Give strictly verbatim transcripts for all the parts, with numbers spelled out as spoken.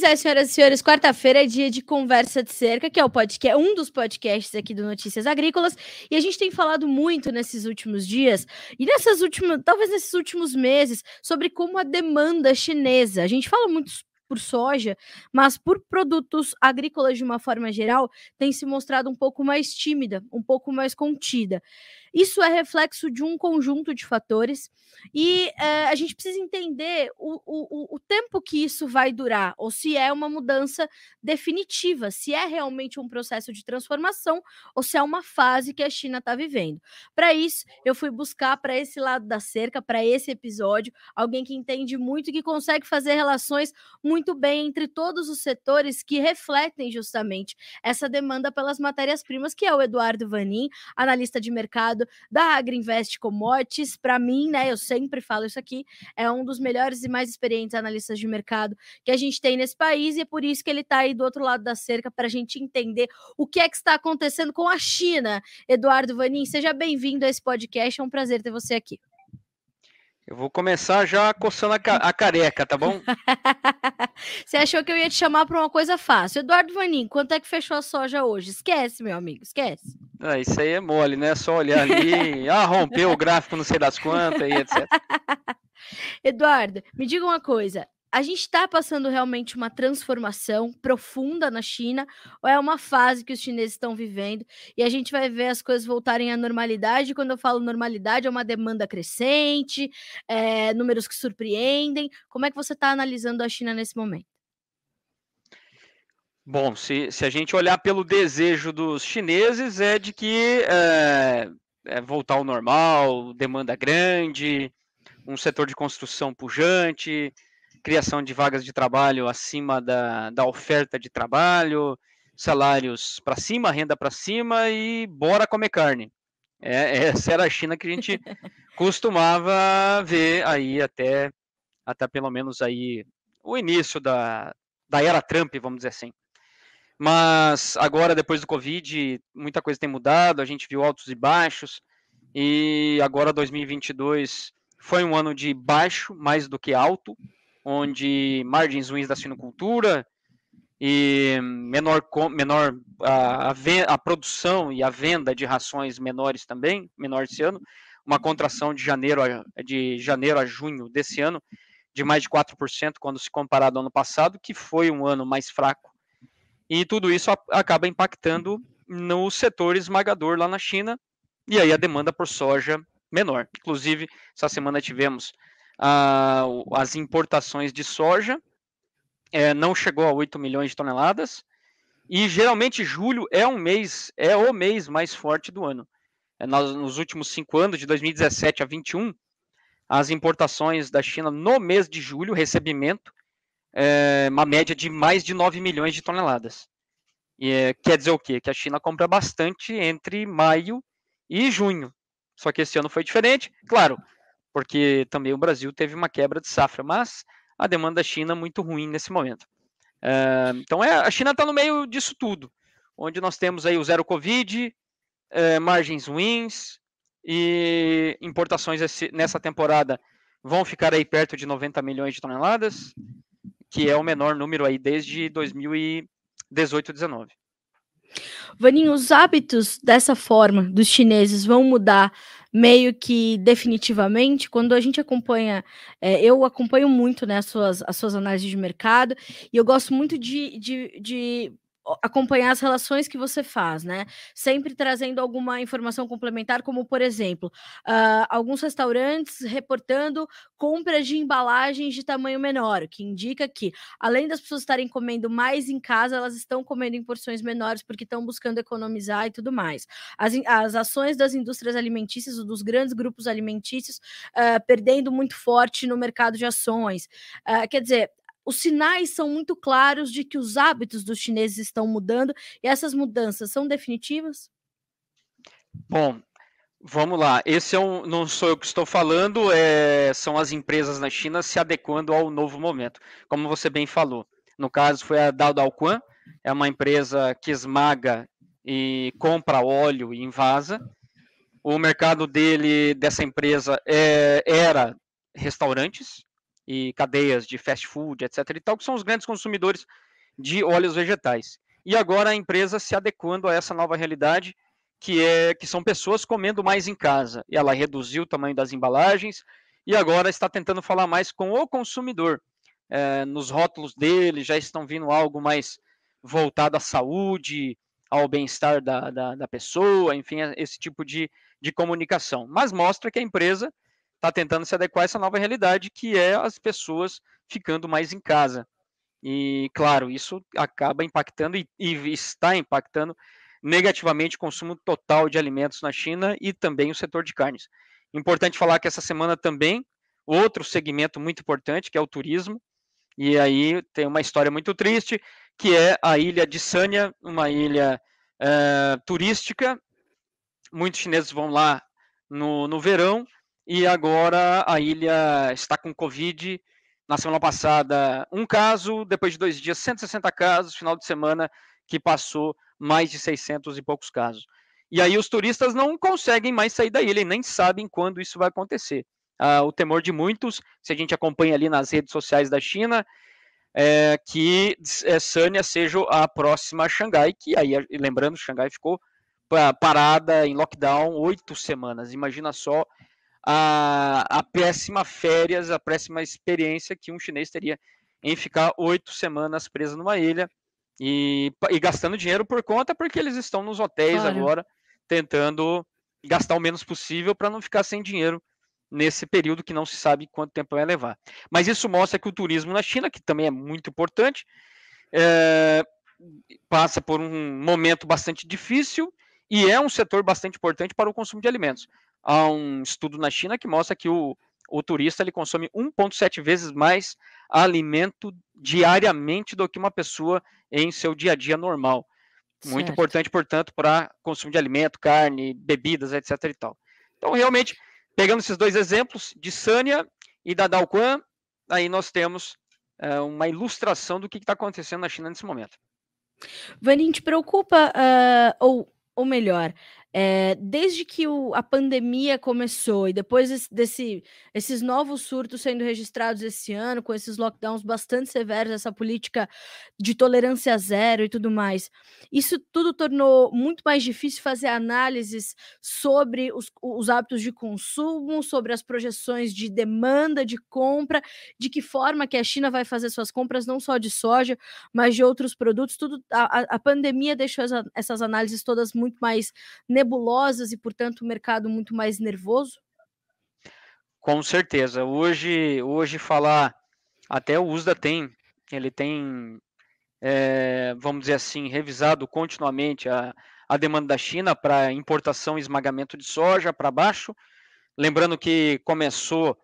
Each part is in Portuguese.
Pois é, senhoras e senhores, quarta-feira é dia de Conversa de Cerca, que é o podcast, um dos podcasts aqui do Notícias Agrícolas, e a gente tem falado muito nesses últimos dias, e nessas últimas, talvez nesses últimos meses, sobre como a demanda chinesa, a gente fala muito por soja, mas por produtos agrícolas de uma forma geral, tem se mostrado um pouco mais tímida, um pouco mais contida. Isso é reflexo de um conjunto de fatores e é, a gente precisa entender o, o, o tempo que isso vai durar, ou se é uma mudança definitiva, se é realmente um processo de transformação ou se é uma fase que a China está vivendo. Para isso, eu fui buscar para esse lado da cerca, para esse episódio, alguém que entende muito e que consegue fazer relações muito bem entre todos os setores que refletem justamente essa demanda pelas matérias-primas, que é o Eduardo Vanin, analista de mercado da Agrinvest Commodities. Para mim, né, eu sempre falo isso aqui, é um dos melhores e mais experientes analistas de mercado que a gente tem nesse país e é por isso que ele está aí do outro lado da cerca para a gente entender o que é que está acontecendo com a China. Eduardo Vanin, seja bem-vindo a esse podcast, é um prazer ter você aqui. Eu vou começar já coçando a, ca a careca, tá bom? Você achou que eu ia te chamar para uma coisa fácil. Eduardo Vanin, quanto é que fechou a soja hoje? Esquece, meu amigo, esquece. Ah, isso aí é mole, né? Só olhar ali, ah, rompeu o gráfico não sei das quantas e etcétera. Eduardo, me diga uma coisa. A gente está passando realmente uma transformação profunda na China ou é uma fase que os chineses estão vivendo e a gente vai ver as coisas voltarem à normalidade? Quando eu falo normalidade, é uma demanda crescente, é, números que surpreendem. Como é que você está analisando a China nesse momento? Bom, se, se a gente olhar pelo desejo dos chineses, é de que é, é voltar ao normal, demanda grande, um setor de construção pujante, criação de vagas de trabalho acima da, da oferta de trabalho, salários para cima, renda para cima e bora comer carne. É, essa era a China que a gente costumava ver aí até, até pelo menos aí o início da, da era Trump, vamos dizer assim. Mas agora, depois do Covid, muita coisa tem mudado, a gente viu altos e baixos e agora dois mil e vinte e dois foi um ano de baixo mais do que alto, onde margens ruins da suinocultura e menor, menor a, a produção e a venda de rações menores também, menor esse ano, uma contração de janeiro a, de janeiro a junho desse ano de mais de quatro por cento quando se comparado ao ano passado, que foi um ano mais fraco. E tudo isso acaba impactando no setor esmagador lá na China e aí a demanda por soja menor. Inclusive, essa semana tivemos as importações de soja, é, não chegou a oito milhões de toneladas, e geralmente julho é um mês, é o mês mais forte do ano. É, nós, nos últimos cinco anos, de dois mil e dezessete a vinte e um, as importações da China no mês de julho, recebimento, é uma média de mais de nove milhões de toneladas. E, é, quer dizer o quê? Que a China compra bastante entre maio e junho. Só que esse ano foi diferente, claro, porque também o Brasil teve uma quebra de safra, mas a demanda da China é muito ruim nesse momento. É, então, é, a China está no meio disso tudo, onde nós temos aí o zero Covid, é, margens ruins, e importações esse, nessa temporada vão ficar aí perto de noventa milhões de toneladas, que é o menor número aí desde dois mil e dezoito, dezenove. Vanin, os hábitos dessa forma dos chineses vão mudar meio que definitivamente? Quando a gente acompanha, é, eu acompanho muito, né, as suas, as suas análises de mercado e eu gosto muito de, de, de acompanhar as relações que você faz, né? Sempre trazendo alguma informação complementar, como, por exemplo, uh, alguns restaurantes reportando compras de embalagens de tamanho menor, que indica que, além das pessoas estarem comendo mais em casa, elas estão comendo em porções menores porque estão buscando economizar e tudo mais. As, as ações das indústrias alimentícias, ou dos grandes grupos alimentícios, uh, perdendo muito forte no mercado de ações. Uh, quer dizer, os sinais são muito claros de que os hábitos dos chineses estão mudando e essas mudanças são definitivas? Bom, vamos lá. Esse é um, não sou eu que estou falando, é, são as empresas na China se adequando ao novo momento, como você bem falou. No caso, foi a Dao Daoquan, é uma empresa que esmaga e compra óleo e envasa. O mercado dele, dessa empresa, é, era restaurantes. e cadeias de fast food, etcétera e tal, que são os grandes consumidores de óleos vegetais. E agora a empresa se adequando a essa nova realidade, que é que são pessoas comendo mais em casa. E ela reduziu o tamanho das embalagens e agora está tentando falar mais com o consumidor. É, nos rótulos dele já estão vindo algo mais voltado à saúde, ao bem-estar da, da, da pessoa, enfim, esse tipo de, de comunicação. Mas mostra que a empresa está tentando se adequar a essa nova realidade, que é as pessoas ficando mais em casa. E, claro, isso acaba impactando e, e está impactando negativamente o consumo total de alimentos na China e também o setor de carnes. Importante falar que essa semana também, outro segmento muito importante, que é o turismo, e aí tem uma história muito triste, que é a ilha de Sanya, uma ilha é, turística. Muitos chineses vão lá no, no verão, e agora a ilha está com Covid. Na semana passada, um caso, depois de dois dias, cento e sessenta casos, final de semana que passou, mais de seiscentos e poucos casos. E aí os turistas não conseguem mais sair da ilha e nem sabem quando isso vai acontecer. Ah, o temor de muitos, se a gente acompanha ali nas redes sociais da China, é que Sanya seja a próxima Xangai, que aí, lembrando, Xangai ficou parada em lockdown oito semanas. Imagina só A, a péssima férias, a péssima experiência que um chinês teria em ficar oito semanas preso numa ilha e, e gastando dinheiro por conta, porque eles estão nos hotéis claro. Agora, tentando gastar o menos possível para não ficar sem dinheiro nesse período que não se sabe quanto tempo vai levar. Mas isso mostra que o turismo na China, que também é muito importante, é, passa por um momento bastante difícil e é um setor bastante importante para o consumo de alimentos. Há um estudo na China que mostra que o, o turista ele consome um vírgula sete vezes mais alimento diariamente do que uma pessoa em seu dia a dia normal. Certo. Muito importante, portanto, para consumo de alimento, carne, bebidas, etcétera e tal. Então, realmente, pegando esses dois exemplos, de Sanya e da Daoquan, aí nós temos é, uma ilustração do que está acontecendo na China nesse momento. Vanin, te preocupa, uh, ou, ou melhor... É, desde que o, a pandemia começou e depois desse, desse, esses novos surtos sendo registrados esse ano, com esses lockdowns bastante severos, essa política de tolerância zero e tudo mais, isso tudo tornou muito mais difícil fazer análises sobre os, os hábitos de consumo, sobre as projeções de demanda, de compra, de que forma que a China vai fazer suas compras, não só de soja, mas de outros produtos. Tudo, a, a pandemia deixou essa, essas análises todas muito mais nebulosas e, portanto, o mercado muito mais nervoso? Com certeza. Hoje, hoje falar, até o U S D A tem, ele tem, é, vamos dizer assim, revisado continuamente a, a demanda da China para importação e esmagamento de soja para baixo. Lembrando que começou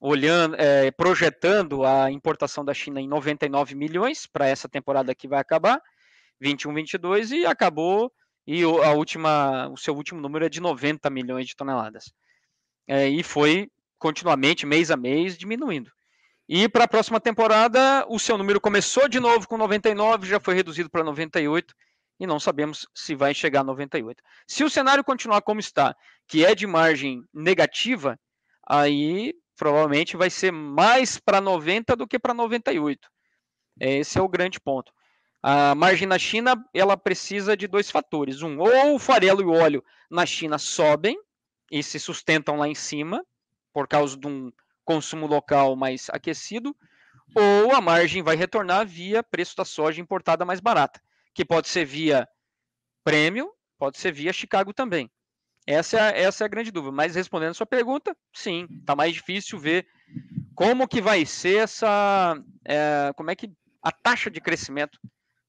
olhando, é, projetando a importação da China em noventa e nove milhões para essa temporada que vai acabar, vinte e um, vinte e dois, e acabou... E a última, o seu último número é de noventa milhões de toneladas. É, e foi continuamente, mês a mês, diminuindo. E para a próxima temporada, o seu número começou de novo com noventa e nove, já foi reduzido para noventa e oito, e não sabemos se vai chegar a noventa e oito. Se o cenário continuar como está, que é de margem negativa, aí provavelmente vai ser mais para noventa do que para noventa e oito. Esse é o grande ponto. A margem na China, ela precisa de dois fatores. Um, ou o farelo e o óleo na China sobem e se sustentam lá em cima, por causa de um consumo local mais aquecido, ou a margem vai retornar via preço da soja importada mais barata, que pode ser via prêmio, pode ser via Chicago também. Essa é a, essa é a grande dúvida. Mas respondendo a sua pergunta, sim, está mais difícil ver como que vai ser essa... É, como é que a taxa de crescimento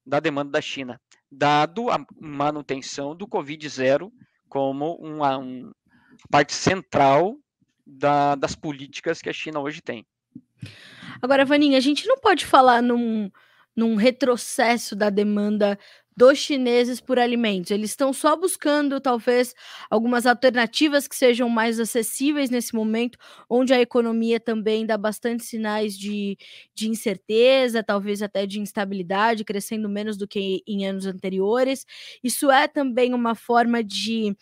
da demanda da China, dado a manutenção do Covid zero como uma, uma parte central da, das políticas que a China hoje tem. Agora, Vanin, a gente não pode falar num, num retrocesso da demanda dos chineses por alimentos. Eles estão só buscando, talvez, algumas alternativas que sejam mais acessíveis nesse momento, onde a economia também dá bastante sinais de, de incerteza, talvez até de instabilidade, crescendo menos do que em anos anteriores. Isso é também uma forma de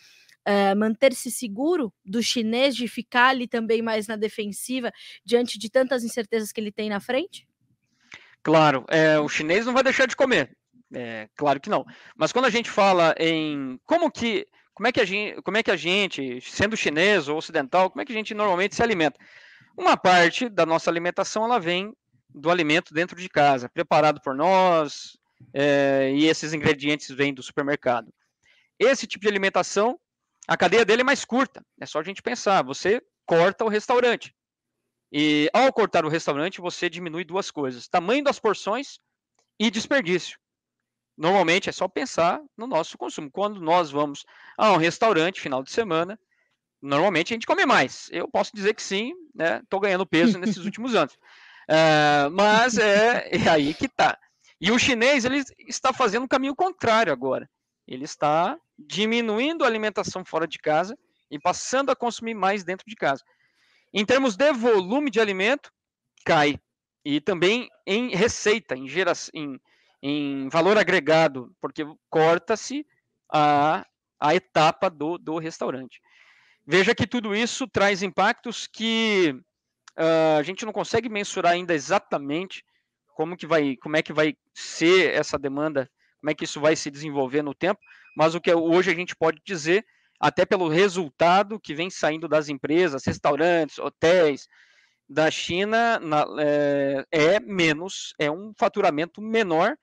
uh, manter-se seguro do chinês de ficar ali também mais na defensiva diante de tantas incertezas que ele tem na frente? Claro, é, o chinês não vai deixar de comer, é, claro que não. Mas quando a gente fala em como que, como é que a gente, como é que a gente, sendo chinês ou ocidental, como é que a gente normalmente se alimenta? Uma parte da nossa alimentação ela vem do alimento dentro de casa, preparado por nós, é, e esses ingredientes vêm do supermercado. Esse tipo de alimentação, a cadeia dele é mais curta, é só a gente pensar, você corta o restaurante. E ao cortar o restaurante, você diminui duas coisas, tamanho das porções e desperdício. Normalmente é só pensar no nosso consumo. Quando nós vamos a um restaurante, final de semana, normalmente a gente come mais. Eu posso dizer que sim, né? Estou ganhando peso nesses últimos anos. Uh, mas é, é aí que está. E o chinês ele está fazendo o caminho contrário agora. Ele está diminuindo a alimentação fora de casa e passando a consumir mais dentro de casa. Em termos de volume de alimento, cai. E também em receita, em, gera... em, em valor agregado, porque corta-se a, a etapa do, do restaurante. Veja que tudo isso traz impactos que uh, a gente não consegue mensurar ainda exatamente como, que vai, como é que vai ser essa demanda, como é que isso vai se desenvolver no tempo, mas o que hoje a gente pode dizer, até pelo resultado que vem saindo das empresas, restaurantes, hotéis da China, na, é, é menos, é um faturamento menor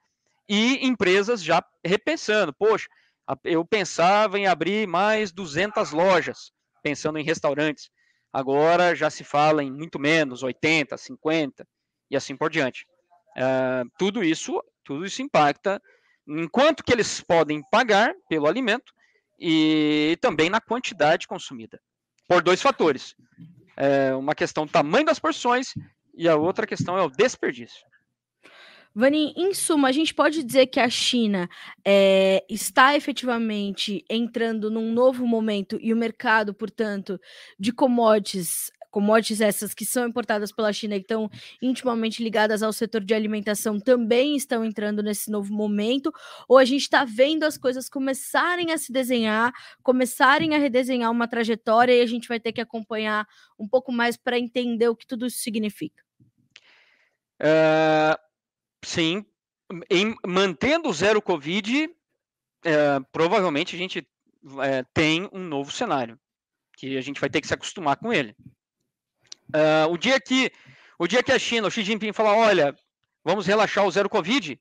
e empresas já repensando, poxa, eu pensava em abrir mais duzentas lojas, pensando em restaurantes, agora já se fala em muito menos, oitenta, cinquenta e assim por diante. É, tudo isso, tudo isso impacta, enquanto que eles podem pagar pelo alimento, e também na quantidade consumida, por dois fatores. É uma questão do tamanho das porções e a outra questão é o desperdício. Vanin, em suma, a gente pode dizer que a China é, está efetivamente entrando num novo momento e o mercado, portanto, de commodities, commodities essas que são importadas pela China e que estão intimamente ligadas ao setor de alimentação também estão entrando nesse novo momento, ou a gente está vendo as coisas começarem a se desenhar, começarem a redesenhar uma trajetória e a gente vai ter que acompanhar um pouco mais para entender o que tudo isso significa? Uh, sim, em, mantendo o zero Covid, uh, provavelmente a gente uh, tem um novo cenário, que a gente vai ter que se acostumar com ele. Uh, o, dia que, o dia que a China, o Xi Jinping falar, olha, vamos relaxar o zero Covid,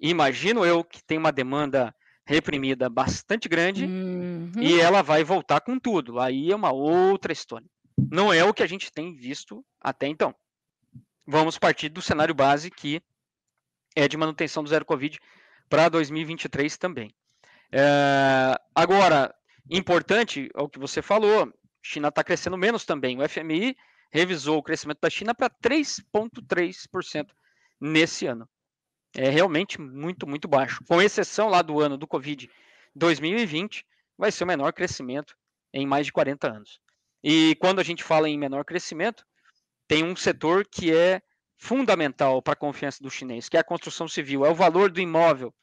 imagino eu que tem uma demanda reprimida bastante grande, uhum. E ela vai voltar com tudo, aí é uma outra história. Não é o que a gente tem visto até então. Vamos partir do cenário base que é de manutenção do zero Covid para dois mil e vinte e três também. Uh, agora, importante é o que você falou, China está crescendo menos também, o F M I revisou o crescimento da China para três vírgula três por cento nesse ano. É realmente muito, muito baixo. Com exceção lá do ano do Covid dois mil e vinte, vai ser o menor crescimento em mais de quarenta anos. E quando a gente fala em menor crescimento, tem um setor que é fundamental para a confiança do chinês, que é a construção civil, é o valor do imóvel.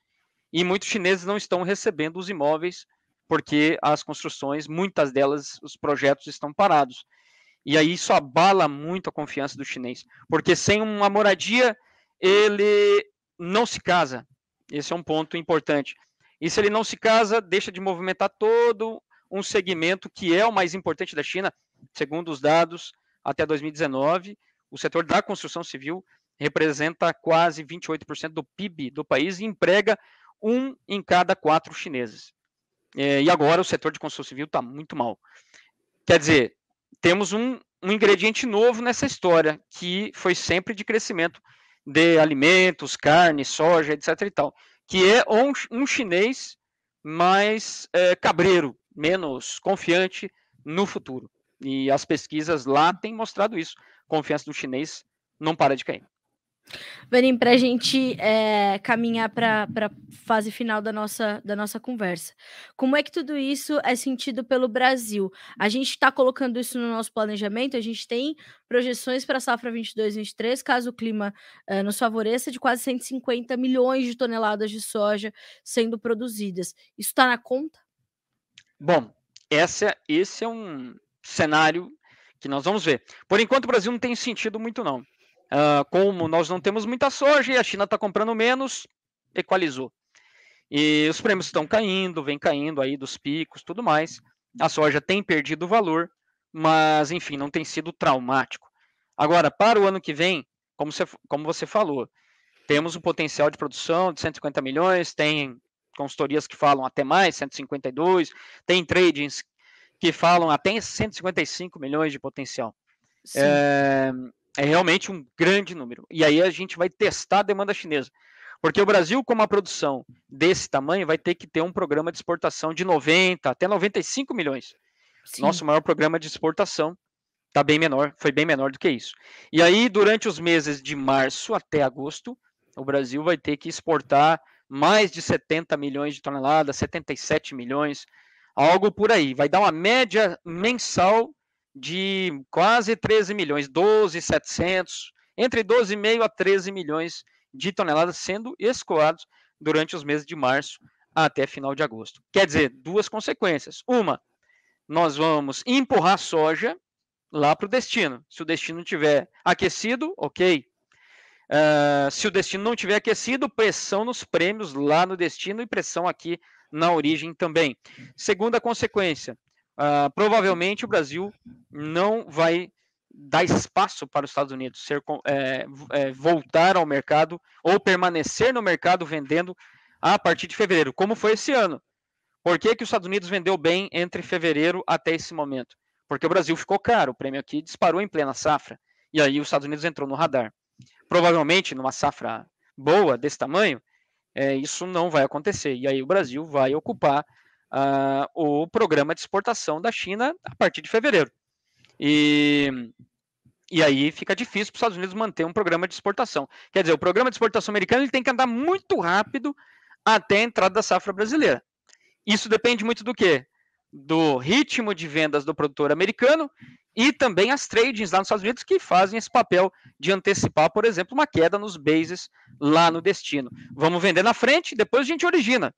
E muitos chineses não estão recebendo os imóveis porque as construções, muitas delas, os projetos estão parados. E aí isso abala muito a confiança do chinês, porque sem uma moradia ele não se casa. Esse é um ponto importante. E se ele não se casa, deixa de movimentar todo um segmento que é o mais importante da China, segundo os dados, até dois mil e dezenove, o setor da construção civil representa quase vinte e oito por cento do P I B do país e emprega um em cada quatro chineses. E agora o setor de construção civil está muito mal. Quer dizer, temos um, um ingrediente novo nessa história, que foi sempre de crescimento de alimentos, carne, soja, etc e tal, que é um, um chinês mais é, cabreiro, menos confiante no futuro. E as pesquisas lá têm mostrado isso. Confiança do chinês não para de cair. Vanin, para a gente é, caminhar para a fase final da nossa, da nossa conversa, como é que tudo isso é sentido pelo Brasil? A gente está colocando isso no nosso planejamento, a gente tem projeções para a safra vinte e dois, vinte e três, caso o clima é, nos favoreça, de quase cento e cinquenta milhões de toneladas de soja sendo produzidas. Isso está na conta? Bom, Essa, esse é um cenário que nós vamos ver. Por enquanto, o Brasil não tem sentido muito, não. Uh, como nós não temos muita soja e a China está comprando menos, equalizou. E os prêmios estão caindo, vem caindo aí dos picos, tudo mais. A soja tem perdido o valor, mas, enfim, não tem sido traumático. Agora, para o ano que vem, como você, como você falou, temos um potencial de produção de cento e cinquenta milhões, tem consultorias que falam até mais, cento e cinquenta e dois, tem tradings que falam até cento e cinquenta e cinco milhões de potencial. É, é realmente um grande número. E aí a gente vai testar a demanda chinesa. Porque o Brasil, com uma produção desse tamanho, vai ter que ter um programa de exportação de noventa até noventa e cinco milhões. Sim. Nosso maior programa de exportação tá bem menor, foi bem menor do que isso. E aí, durante os meses de março até agosto, o Brasil vai ter que exportar mais de setenta milhões de toneladas, setenta e sete milhões, algo por aí. Vai dar uma média mensal de quase treze milhões, doze mil e setecentos, entre doze vírgula cinco a treze milhões de toneladas sendo escoados durante os meses de março até final de agosto. Quer dizer, duas consequências. Uma, nós vamos empurrar soja lá para o destino. Se o destino estiver aquecido, ok. Uh, se o destino não estiver aquecido, pressão nos prêmios lá no destino e pressão aqui na origem também. Segunda consequência, uh, provavelmente o Brasil não vai dar espaço para os Estados Unidos ser, é, é, voltar ao mercado ou permanecer no mercado vendendo a partir de fevereiro, como foi esse ano. Por que que os Estados Unidos vendeu bem entre fevereiro até esse momento? Porque o Brasil ficou caro, o prêmio aqui disparou em plena safra, e aí os Estados Unidos entrou no radar. Provavelmente, numa safra boa desse tamanho, é, isso não vai acontecer, e aí o Brasil vai ocupar uh, o programa de exportação da China a partir de fevereiro. E, e aí fica difícil para os Estados Unidos manter um programa de exportação. Quer dizer, o programa de exportação americano ele tem que andar muito rápido até a entrada da safra brasileira. Isso depende muito do quê? Do ritmo de vendas do produtor americano e também as tradings lá nos Estados Unidos que fazem esse papel de antecipar, por exemplo, uma queda nos bases lá no destino. Vamos vender na frente, depois a gente origina,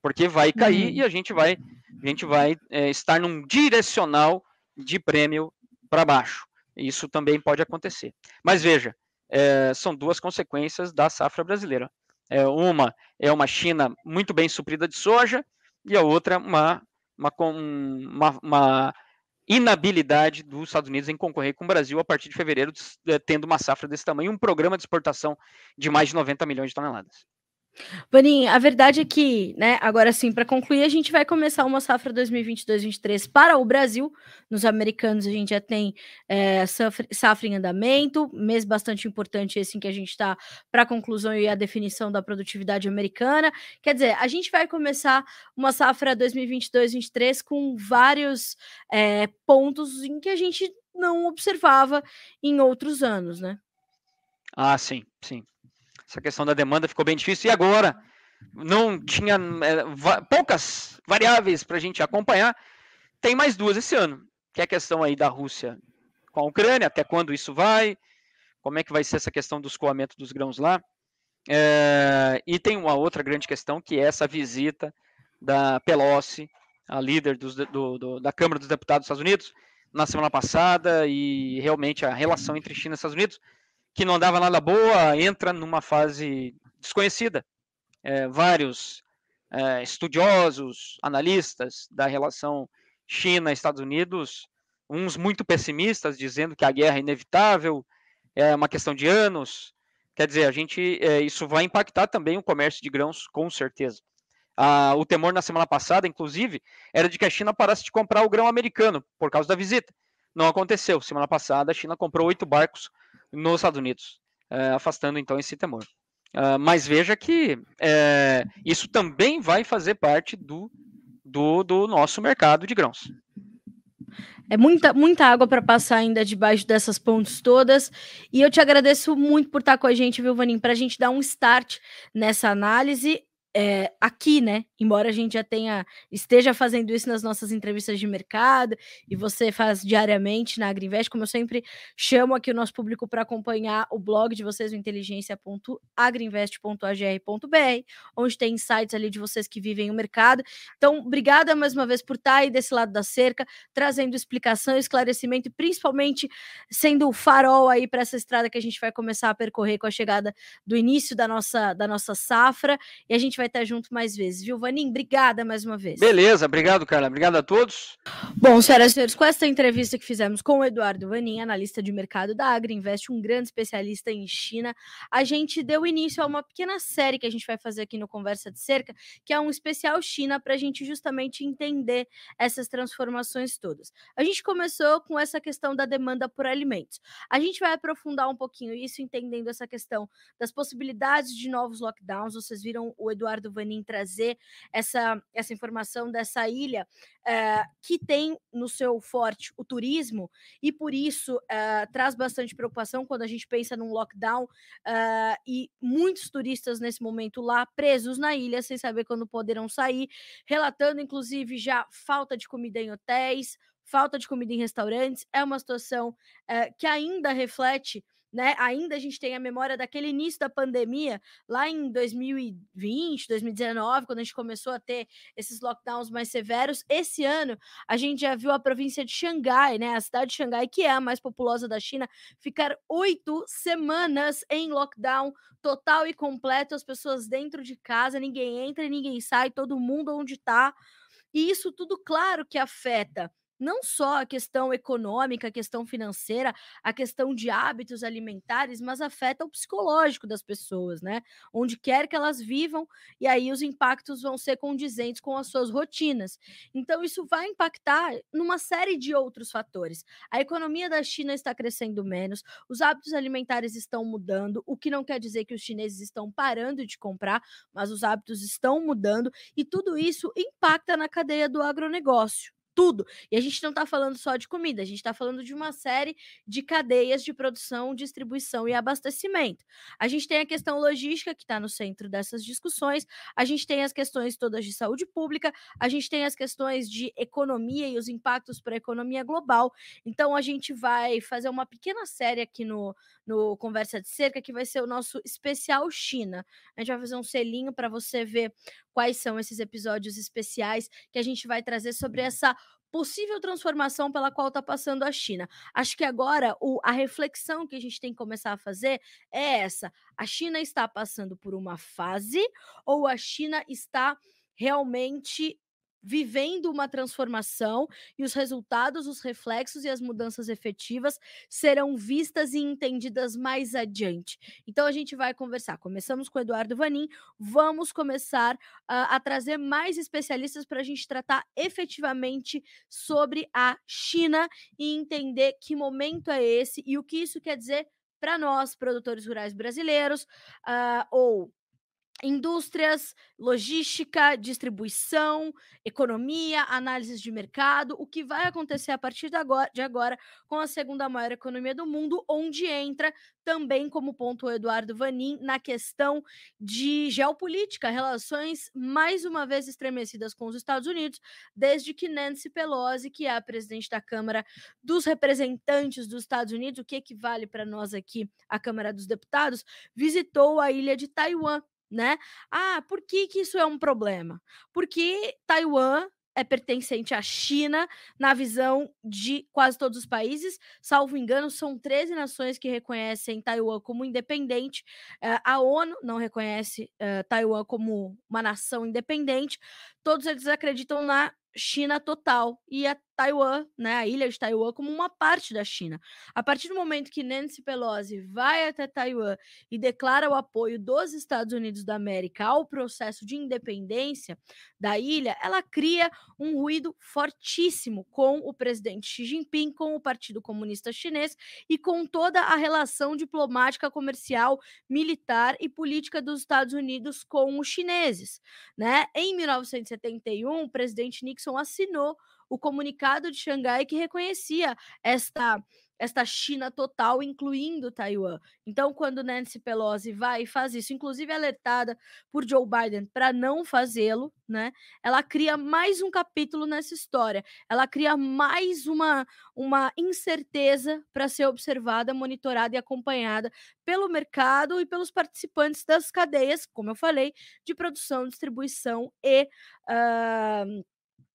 porque vai cair uhum. e a gente vai, a gente vai é, estar num direcional de prêmio para baixo. Isso também pode acontecer. Mas veja, é, são duas consequências da safra brasileira. É, uma é uma China muito bem suprida de soja e a outra uma, uma, uma, uma inabilidade dos Estados Unidos em concorrer com o Brasil a partir de fevereiro, tendo uma safra desse tamanho, um programa de exportação de mais de noventa milhões de toneladas. Vanin, a verdade é que, né, agora sim, para concluir, a gente vai começar uma safra dois mil e vinte e dois, vinte e três para o Brasil. Nos americanos a gente já tem é, safra, safra em andamento, mês bastante importante esse em que a gente está para a conclusão e a definição da produtividade americana. Quer dizer, a gente vai começar uma safra dois mil e vinte e dois, vinte e três com vários é, pontos em que a gente não observava em outros anos, né? Ah, sim, sim. Essa questão da demanda ficou bem difícil. E agora, não tinha é, va- poucas variáveis para a gente acompanhar. Tem mais duas esse ano, que é a questão aí da Rússia com a Ucrânia, até quando isso vai, como é que vai ser essa questão do escoamento dos grãos lá. É, e tem uma outra grande questão, que é essa visita da Pelosi, a líder dos, do, do, da Câmara dos Deputados dos Estados Unidos, na semana passada, e realmente a relação entre China e Estados Unidos, que não dava nada boa, entra numa fase desconhecida. É, vários é, estudiosos, analistas da relação China-Estados Unidos, uns muito pessimistas, dizendo que a guerra é inevitável, é uma questão de anos. Quer dizer, a gente, é, isso vai impactar também o comércio de grãos, com certeza. Ah, o temor na semana passada, inclusive, era de que a China parasse de comprar o grão americano, por causa da visita. Não aconteceu. Semana passada, a China comprou oito barcos nos Estados Unidos, uh, afastando então esse temor. Uh, mas veja que uh, isso também vai fazer parte do, do, do nosso mercado de grãos. É muita, muita água para passar ainda debaixo dessas pontes todas, e eu te agradeço muito por estar com a gente, viu, Vanin, para a gente dar um start nessa análise. é, aqui, né? Embora a gente já tenha, esteja fazendo isso nas nossas entrevistas de mercado, e você faz diariamente na Agrinvest, como eu sempre chamo aqui o nosso público para acompanhar o blog de vocês, o inteligência ponto agrinvest ponto a g r ponto b r, onde tem insights ali de vocês que vivem o mercado. Então, obrigada mais uma vez por estar aí desse lado da cerca, trazendo explicação, esclarecimento, e principalmente sendo o farol aí para essa estrada que a gente vai começar a percorrer com a chegada do início da nossa, da nossa safra, e a gente vai estar junto mais vezes, viu, Vanin? Obrigada mais uma vez. Beleza, obrigado, Carla. Obrigado a todos. Bom, senhoras e senhores, com esta entrevista que fizemos com o Eduardo Vanin, analista de mercado da Agrinvest, um grande especialista em China, a gente deu início a uma pequena série que a gente vai fazer aqui no Conversa de Cerca, que é um especial China, para a gente justamente entender essas transformações todas. A gente começou com essa questão da demanda por alimentos. A gente vai aprofundar um pouquinho isso, entendendo essa questão das possibilidades de novos lockdowns. Vocês viram o Eduardo Vanin trazer essa, essa informação dessa ilha é, que tem no seu forte o turismo, e por isso é, traz bastante preocupação quando a gente pensa num lockdown é, e muitos turistas nesse momento lá presos na ilha sem saber quando poderão sair, relatando inclusive já falta de comida em hotéis, falta de comida em restaurantes. É uma situação é, que ainda reflete, né? Ainda a gente tem a memória daquele início da pandemia, lá em dois mil e vinte, dois mil e dezenove, quando a gente começou a ter esses lockdowns mais severos. Esse ano, a gente já viu a província de Xangai, né? A cidade de Xangai, que é a mais populosa da China, ficar oito semanas em lockdown total e completo, as pessoas dentro de casa, ninguém entra e ninguém sai, todo mundo onde está. E isso tudo, claro, que afeta não só a questão econômica, a questão financeira, a questão de hábitos alimentares, mas afeta o psicológico das pessoas, né? Onde quer que elas vivam, e aí os impactos vão ser condizentes com as suas rotinas. Então, isso vai impactar numa série de outros fatores. A economia da China está crescendo menos, os hábitos alimentares estão mudando, o que não quer dizer que os chineses estão parando de comprar, mas os hábitos estão mudando, e tudo isso impacta na cadeia do agronegócio. Tudo. E a gente não está falando só de comida, a gente está falando de uma série de cadeias de produção, distribuição e abastecimento. A gente tem a questão logística, que está no centro dessas discussões, a gente tem as questões todas de saúde pública, a gente tem as questões de economia e os impactos para a economia global. Então, a gente vai fazer uma pequena série aqui no, no Conversa de Cerca, que vai ser o nosso especial China. A gente vai fazer um selinho para você ver quais são esses episódios especiais que a gente vai trazer sobre essa possível transformação pela qual está passando a China. Acho que agora o, a reflexão que a gente tem que começar a fazer é essa: a China está passando por uma fase, ou a China está realmente vivendo uma transformação, e os resultados, os reflexos e as mudanças efetivas serão vistas e entendidas mais adiante? Então a gente vai conversar. Começamos com o Eduardo Vanin, vamos começar uh, a trazer mais especialistas para a gente tratar efetivamente sobre a China e entender que momento é esse e o que isso quer dizer para nós, produtores rurais brasileiros, uh, ou indústrias, logística, distribuição, economia, análises de mercado, o que vai acontecer a partir de agora, de agora com a segunda maior economia do mundo, onde entra também, como pontuou Eduardo Vanin, na questão de geopolítica, relações mais uma vez estremecidas com os Estados Unidos, desde que Nancy Pelosi, que é a presidente da Câmara dos Representantes dos Estados Unidos, o que equivale para nós aqui a Câmara dos Deputados, visitou a ilha de Taiwan, né? Ah, por que que isso é um problema? Porque Taiwan é pertencente à China na visão de quase todos os países, salvo engano, são treze nações que reconhecem Taiwan como independente. A ONU não reconhece Taiwan como uma nação independente. Todos eles acreditam na China total e a Taiwan, né, a ilha de Taiwan, como uma parte da China. A partir do momento que Nancy Pelosi vai até Taiwan e declara o apoio dos Estados Unidos da América ao processo de independência da ilha, ela cria um ruído fortíssimo com o presidente Xi Jinping, com o Partido Comunista Chinês e com toda a relação diplomática, comercial, militar e política dos Estados Unidos com os chineses, né? Em mil novecentos e setenta e um, o presidente Nixon assinou o comunicado de Xangai, que reconhecia esta, esta China total, incluindo Taiwan. Então, quando Nancy Pelosi vai e faz isso, inclusive alertada por Joe Biden para não fazê-lo, né, ela cria mais um capítulo nessa história, ela cria mais uma, uma incerteza para ser observada, monitorada e acompanhada pelo mercado e pelos participantes das cadeias, como eu falei, de produção, distribuição e, uh,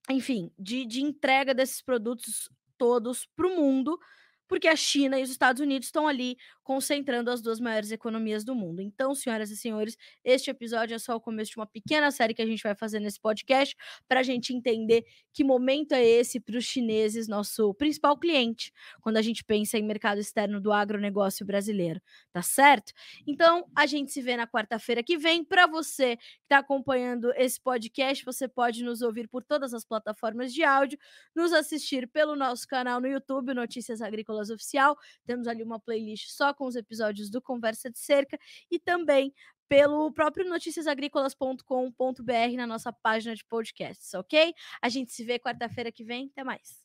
enfim, de, de entrega desses produtos todos para o mundo, porque a China e os Estados Unidos estão ali concentrando as duas maiores economias do mundo. Então, senhoras e senhores, este episódio é só o começo de uma pequena série que a gente vai fazer nesse podcast para a gente entender que momento é esse para os chineses, nosso principal cliente, quando a gente pensa em mercado externo do agronegócio brasileiro, tá certo? Então, a gente se vê na quarta-feira que vem. Para você que está acompanhando esse podcast, você pode nos ouvir por todas as plataformas de áudio, nos assistir pelo nosso canal no YouTube, Notícias Agrícolas Oficial, temos ali uma playlist só com os episódios do Conversa de Cerca e também pelo próprio notícias agrícolas ponto com ponto b r na nossa página de podcasts, ok? A gente se vê quarta-feira que vem, até mais!